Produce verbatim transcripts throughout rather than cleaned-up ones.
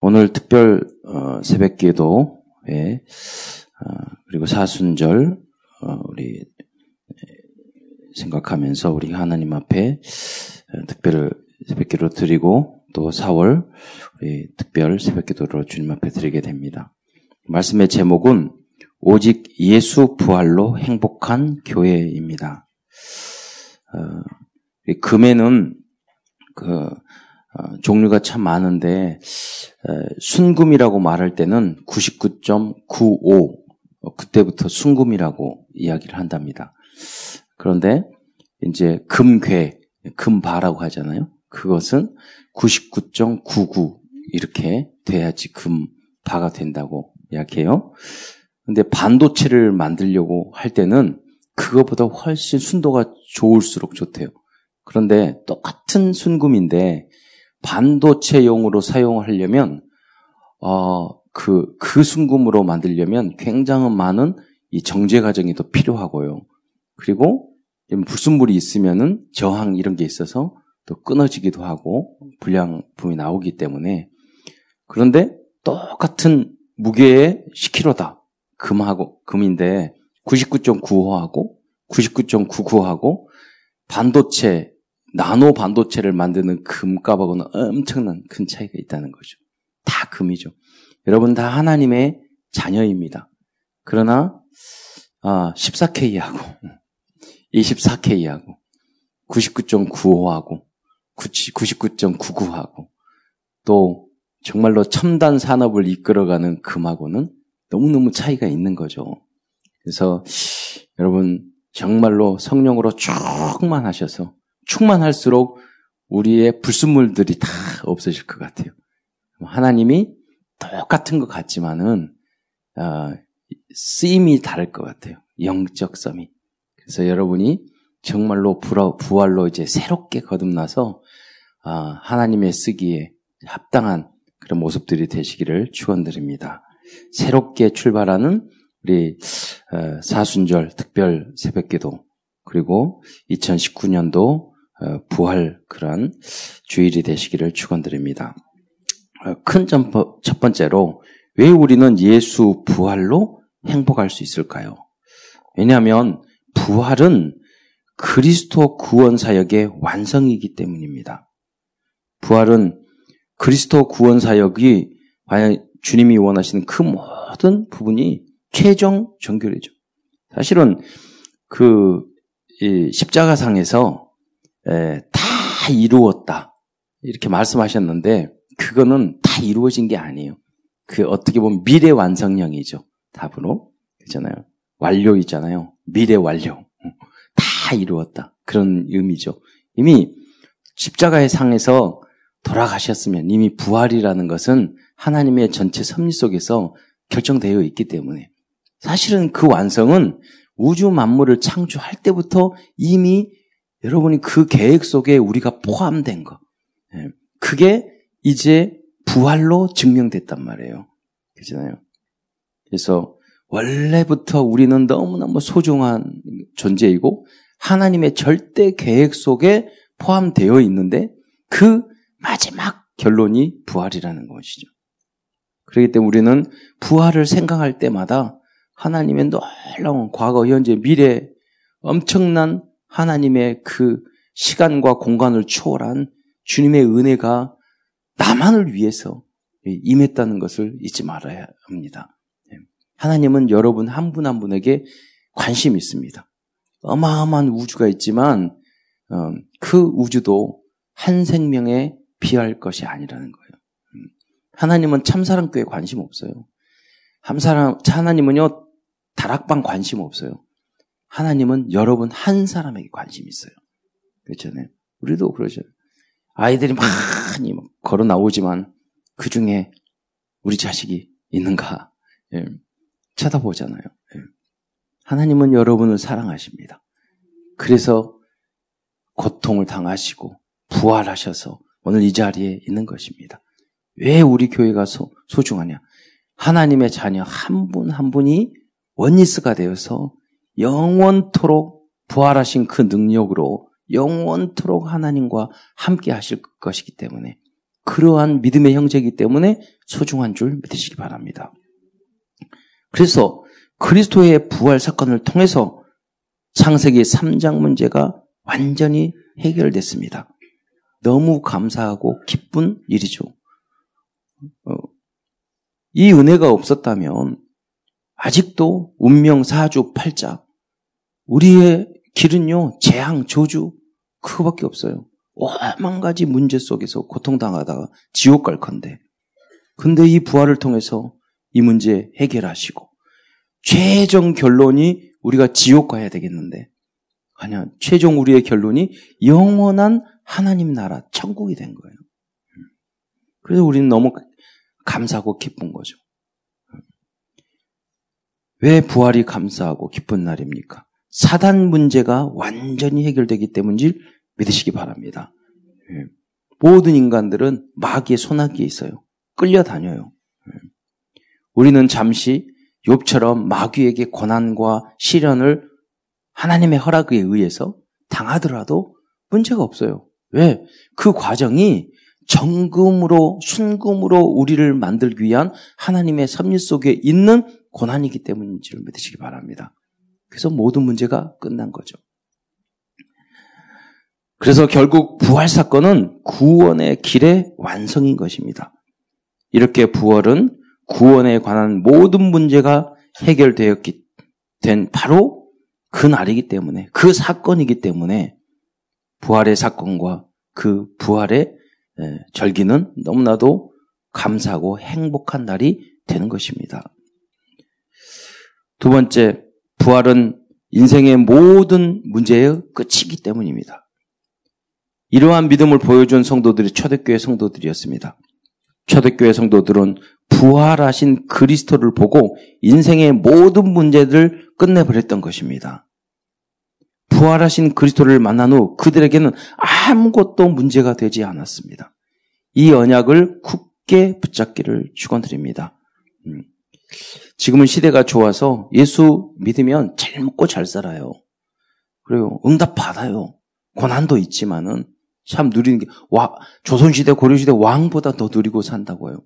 오늘 특별 어, 새벽기도 예, 어, 그리고 사순절 어, 우리 생각하면서 우리 하나님 앞에 특별 새벽기도 드리고 또 사월 우리 특별 새벽기도로 주님 앞에 드리게 됩니다. 말씀의 제목은 오직 예수 부활로 행복한 교회입니다. 어, 이 금에는 그 어, 종류가 참 많은데 에, 순금이라고 말할 때는 구십구 점 구오 어, 그때부터 순금이라고 이야기를 한답니다. 그런데 이제 금괴, 금바라고 하잖아요. 그것은 구십구 점 구구 이렇게 돼야지 금바가 된다고 이야기해요. 근데 반도체를 만들려고 할 때는 그거보다 훨씬 순도가 좋을수록 좋대요. 그런데 똑같은 순금인데 반도체용으로 사용하려면 어, 그, 그 순금으로 만들려면 굉장히 많은 이 정제 과정이 더 필요하고요. 그리고 불순물이 있으면은 저항 이런 게 있어서 또 끊어지기도 하고 불량품이 나오기 때문에. 그런데 똑같은 무게의 십 킬로그램다. 금하고, 금인데 구십구 점 구오하고 구십구 점 구구하고 반도체, 나노 반도체를 만드는 금값하고는 엄청난 큰 차이가 있다는 거죠. 다 금이죠. 여러분 다 하나님의 자녀입니다. 그러나 아, 십사 케이하고 이십사 케이하고 구십구 점 구오하고 구십구 점 구구하고 또 정말로 첨단 산업을 이끌어가는 금하고는 너무너무 차이가 있는 거죠. 그래서 여러분 정말로 성령으로 충만하셔서 충만할수록 우리의 불순물들이 다 없어질 것 같아요. 하나님이 똑같은 것 같지만은 어, 쓰임이 다를 것 같아요. 영적 썸이. 그래서 여러분이 정말로 부활로 이제 새롭게 거듭나서 어, 하나님의 쓰기에 합당한 그런 모습들이 되시기를 축원드립니다. 새롭게 출발하는 우리 사순절 특별 새벽기도 그리고 이천십구 년도 부활 그런 주일이 되시기를 축원드립니다. 큰 첫 번째로 왜 우리는 예수 부활로 행복할 수 있을까요? 왜냐하면 부활은 그리스도 구원 사역의 완성이기 때문입니다. 부활은 그리스도 구원 사역이 과연 주님이 원하시는 그 모든 부분이 최종 정결이죠. 사실은 그 이 십자가상에서 에, 다 이루었다 이렇게 말씀하셨는데 그거는 다 이루어진 게 아니에요. 그 어떻게 보면 미래 완성형이죠. 답으로 있잖아요. 완료 있잖아요. 미래 완료. 다 이루었다 그런 의미죠. 이미 십자가의 상에서 돌아가셨으면 이미 부활이라는 것은 하나님의 전체 섭리 속에서 결정되어 있기 때문에 사실은 그 완성은 우주 만물을 창조할 때부터 이미 여러분이 그 계획 속에 우리가 포함된 거 그게 이제 부활로 증명됐단 말이에요. 그렇잖아요. 그래서 원래부터 우리는 너무너무 소중한 존재이고 하나님의 절대 계획 속에 포함되어 있는데 그 마지막 결론이 부활이라는 것이죠. 그렇기 때문에 우리는 부활을 생각할 때마다 하나님의 놀라운 과거, 현재, 미래 엄청난 하나님의 그 시간과 공간을 초월한 주님의 은혜가 나만을 위해서 임했다는 것을 잊지 말아야 합니다. 하나님은 여러분 한 분 한 분에게 관심이 있습니다. 어마어마한 우주가 있지만 그 우주도 한 생명에 비할 것이 아니라는 거예요. 하나님은 참사랑교에 관심 없어요. 참사랑, 하나님은요, 다락방 관심 없어요. 하나님은 여러분 한 사람에게 관심이 있어요. 그렇잖아요. 우리도 그러죠. 아이들이 많이 막 걸어 나오지만 그 중에 우리 자식이 있는가, 예, 쳐다보잖아요. 예. 하나님은 여러분을 사랑하십니다. 그래서 고통을 당하시고 부활하셔서 오늘 이 자리에 있는 것입니다. 왜 우리 교회가 소, 소중하냐? 하나님의 자녀 한 분 한 분이 원리스가 되어서 영원토록 부활하신 그 능력으로 영원토록 하나님과 함께 하실 것이기 때문에 그러한 믿음의 형제이기 때문에 소중한 줄 믿으시기 바랍니다. 그래서 그리스도의 부활 사건을 통해서 창세기 삼 장 문제가 완전히 해결됐습니다. 너무 감사하고 기쁜 일이죠. 이 은혜가 없었다면 아직도 운명 사주 팔자 우리의 길은요 재앙, 저주 그거밖에 없어요. 오만 가지 문제 속에서 고통당하다가 지옥 갈 건데, 근데 이 부활을 통해서 이 문제 해결하시고 최종 결론이 우리가 지옥 가야 되겠는데 아니야, 최종 우리의 결론이 영원한 하나님 나라 천국이 된 거예요. 그래서 우리는 너무 감사하고 기쁜 거죠. 왜 부활이 감사하고 기쁜 날입니까? 사단 문제가 완전히 해결되기 때문인지 믿으시기 바랍니다. 예. 모든 인간들은 마귀의 손아귀에 있어요. 끌려다녀요. 예. 우리는 잠시 욥처럼 마귀에게 고난과 시련을 하나님의 허락에 의해서 당하더라도 문제가 없어요. 왜? 그 과정이 정금으로 순금으로 우리를 만들기 위한 하나님의 섭리 속에 있는 고난이기 때문인지를 믿으시기 바랍니다. 그래서 모든 문제가 끝난 거죠. 그래서 결국 부활 사건은 구원의 길의 완성인 것입니다. 이렇게 부활은 구원에 관한 모든 문제가 해결되었기 된 바로 그 날이기 때문에, 그 사건이기 때문에 부활의 사건과 그 부활의 절기는 너무나도 감사하고 행복한 날이 되는 것입니다. 두 번째, 부활은 인생의 모든 문제의 끝이기 때문입니다. 이러한 믿음을 보여준 성도들이 초대교회 성도들이었습니다. 초대교회 성도들은 부활하신 그리스도를 보고 인생의 모든 문제들을 끝내버렸던 것입니다. 부활하신 그리스도를 만난 후 그들에게는 아무것도 문제가 되지 않았습니다. 이 언약을 굳게 붙잡기를 축원드립니다. 지금은 시대가 좋아서 예수 믿으면 잘 먹고 잘 살아요. 그리고 응답 받아요. 고난도 있지만은 참 누리는 게, 와, 조선시대, 고려시대 왕보다 더 누리고 산다고요.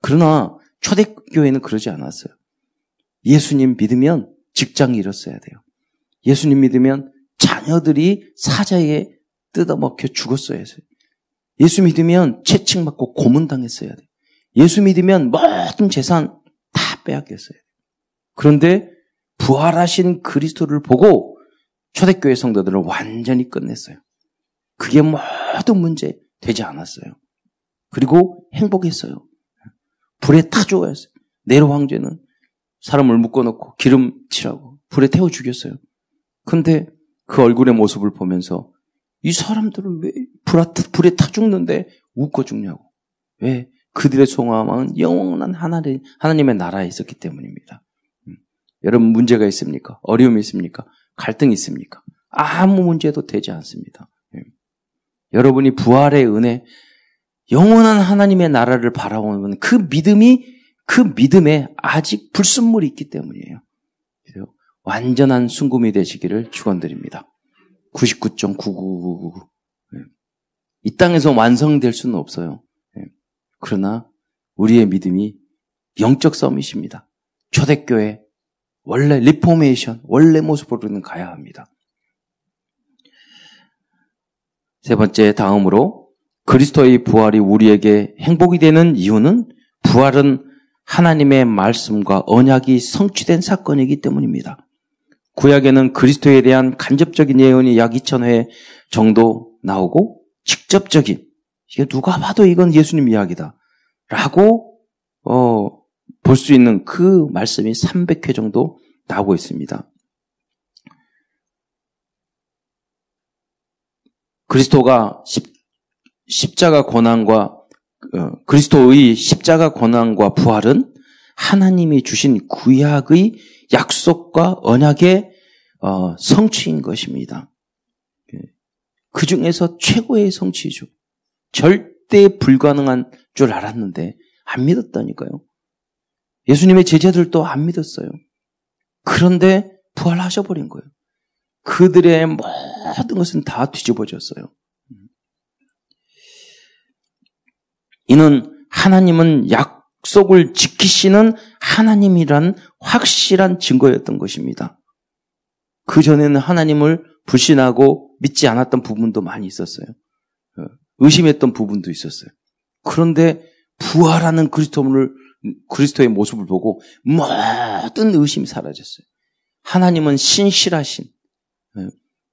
그러나 초대교회는 그러지 않았어요. 예수님 믿으면 직장이 잃었어야 돼요. 예수님 믿으면 자녀들이 사자에 뜯어먹혀 죽었어야 해요. 예수 믿으면 채찍맞고 고문당했어야 돼요. 예수 믿으면 모든 재산 다 빼앗겼어요. 그런데 부활하신 그리스도를 보고 초대교회 성도들을 완전히 끝냈어요. 그게 모든 문제 되지 않았어요. 그리고 행복했어요. 불에 타죽었어요. 네로 황제는 사람을 묶어놓고 기름칠하고 불에 태워 죽였어요. 근데 그 얼굴의 모습을 보면서 이 사람들은 왜 불에 타 죽는데 웃고 죽냐고. 왜? 그들의 소망은 영원한 하나님, 하나님의 나라에 있었기 때문입니다. 음. 여러분, 문제가 있습니까? 어려움이 있습니까? 갈등이 있습니까? 아무 문제도 되지 않습니다. 예. 여러분이 부활의 은혜, 영원한 하나님의 나라를 바라보는 그 믿음이, 그 믿음에 아직 불순물이 있기 때문이에요. 그래서 완전한 순금이 되시기를 축원드립니다. 구십구 점 구구구구. 예. 이 땅에서 완성될 수는 없어요. 예. 그러나 우리의 믿음이 영적 싸움이십니다. 초대교회 원래 리포메이션, 원래 모습으로는 가야 합니다. 세 번째, 다음으로 그리스도의 부활이 우리에게 행복이 되는 이유는 부활은 하나님의 말씀과 언약이 성취된 사건이기 때문입니다. 구약에는 그리스도에 대한 간접적인 예언이 약 이천 회 정도 나오고 직접적인, 이게 누가 봐도 이건 예수님 이야기다 라고 어 볼 수 있는 그 말씀이 삼백 회 정도 나오고 있습니다. 그리스도가 십, 십자가 고난과 어, 그리스도의 십자가 고난과 부활은 하나님이 주신 구약의 약속과 언약의 어, 성취인 것입니다. 그 중에서 최고의 성취죠. 절대 불가능한 줄 알았는데 안 믿었다니까요. 예수님의 제자들도 안 믿었어요. 그런데 부활하셔버린 거예요. 그들의 모든 것은 다 뒤집어졌어요. 이는 하나님은 약속을 지키시는 하나님이란 확실한 증거였던 것입니다. 그전에는 하나님을 불신하고 믿지 않았던 부분도 많이 있었어요. 의심했던 부분도 있었어요. 그런데 부활하는 그리스도를, 그리스도의 모습을 보고 모든 의심이 사라졌어요. 하나님은 신실하신,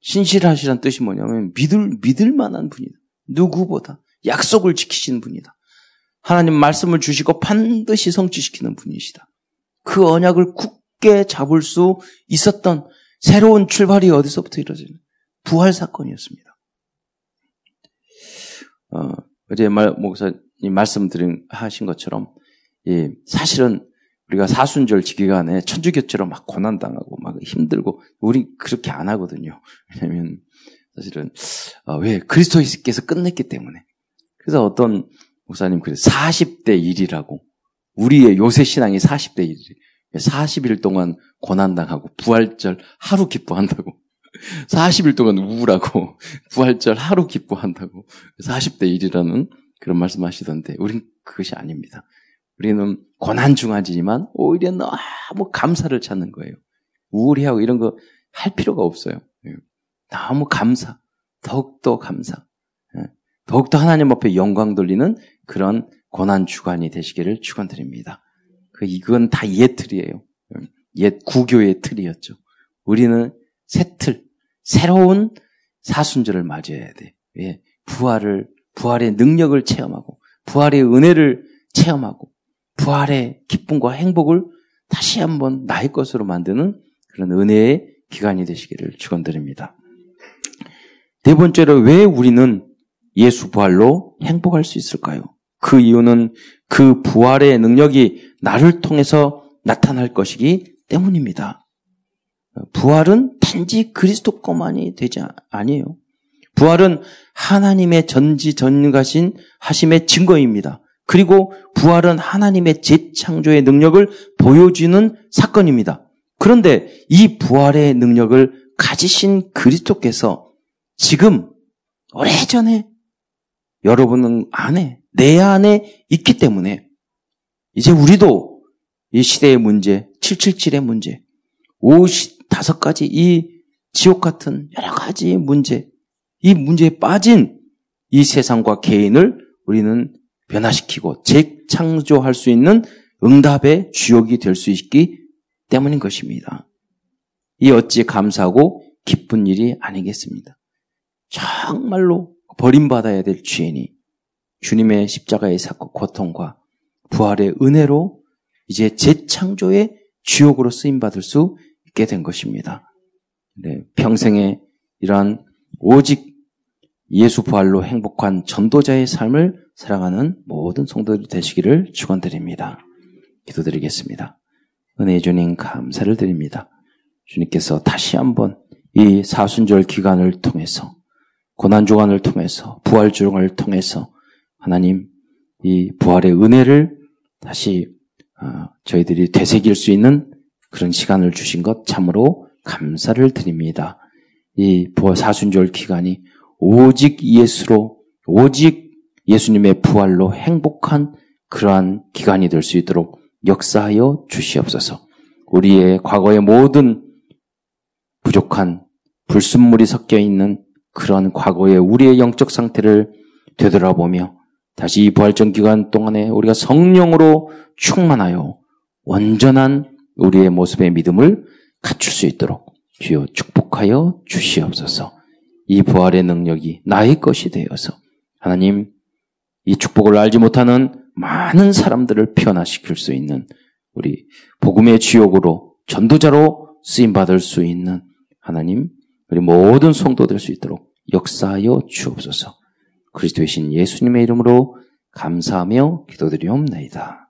신실하시란 뜻이 뭐냐면 믿을, 믿을 만한 분이다. 누구보다 약속을 지키시는 분이다. 하나님 말씀을 주시고 반드시 성취시키는 분이시다. 그 언약을 굳게 잡을 수 있었던 새로운 출발이 어디서부터 이루어지는 부활 사건이었습니다. 어, 어제 말, 목사님 말씀드린, 하신 것처럼, 예, 사실은 우리가 사순절 지기간에 천주교처로 막 고난당하고 막 힘들고, 우리 그렇게 안 하거든요. 왜냐면, 사실은, 아, 왜? 그리스도께서 끝냈기 때문에. 그래서 어떤 목사님, 그래, 사십 대 일이라고. 우리의 요새 신앙이 사십 대 일. 사십 일 동안 고난당하고, 부활절 하루 기뻐한다고. 사십 일 동안 우울하고, 부활절 하루 기뻐한다고. 사십 대 일이라는 그런 말씀 하시던데, 우린 그것이 아닙니다. 우리는 고난 중하지만, 오히려 너무 감사를 찾는 거예요. 우울해하고 이런 거 할 필요가 없어요. 너무 감사. 더욱더 감사. 더욱더 하나님 앞에 영광 돌리는 그런 고난 주간이 되시기를 축원드립니다. 그 이건 다 옛 틀이에요. 옛 구교의 틀이었죠. 우리는 새 틀, 새로운 사순절을 맞이해야 돼. 예, 부활을, 부활의 능력을 체험하고, 부활의 은혜를 체험하고, 부활의 기쁨과 행복을 다시 한번 나의 것으로 만드는 그런 은혜의 기간이 되시기를 축원드립니다. 네 번째로, 왜 우리는 예수 부활로 행복할 수 있을까요? 그 이유는 그 부활의 능력이 나를 통해서 나타날 것이기 때문입니다. 부활은 단지 그리스도 것만이 되지 아니에요. 부활은 하나님의 전지전능하신 하심의 증거입니다. 그리고 부활은 하나님의 재창조의 능력을 보여주는 사건입니다. 그런데 이 부활의 능력을 가지신 그리스도께서 지금 오래전에 여러분 안에, 내 안에 있기 때문에 이제 우리도 이 시대의 문제, 칠칠칠의 문제, 오십오 가지 이 지옥 같은 여러 가지 문제, 이 문제에 빠진 이 세상과 개인을 우리는 변화시키고 재창조할 수 있는 응답의 주역이 될 수 있기 때문인 것입니다. 이 어찌 감사하고 기쁜 일이 아니겠습니다. 정말로 버림받아야 될 죄인이 주님의 십자가의 사건, 고통과 부활의 은혜로 이제 재창조의 주역으로 쓰임받을 수 있게 된 것입니다. 네, 평생에 이러한 오직 예수 부활로 행복한 전도자의 삶을 사랑하는 모든 성도들이 되시기를 축원드립니다. 기도드리겠습니다. 은혜의 주님 감사를 드립니다. 주님께서 다시 한번 이 사순절 기간을 통해서, 고난주간을 통해서, 부활주간을 통해서 하나님 이 부활의 은혜를 다시 저희들이 되새길 수 있는 그런 시간을 주신 것 참으로 감사를 드립니다. 이 부활 사순절 기간이 오직 예수로, 오직 예수님의 부활로 행복한 그러한 기간이 될 수 있도록 역사하여 주시옵소서. 우리의 과거의 모든 부족한 불순물이 섞여 있는 그런 과거의 우리의 영적 상태를 되돌아보며 다시 이 부활전 기간 동안에 우리가 성령으로 충만하여 온전한 우리의 모습의 믿음을 갖출 수 있도록 주여 축복하여 주시옵소서. 이 부활의 능력이 나의 것이 되어서 하나님 이 축복을 알지 못하는 많은 사람들을 변화시킬 수 있는 우리 복음의 주역으로 전도자로 쓰임받을 수 있는 하나님 우리 모든 성도 될 수 있도록 역사하여 주옵소서. 그리스도의 신 예수님의 이름으로 감사하며 기도드리옵나이다.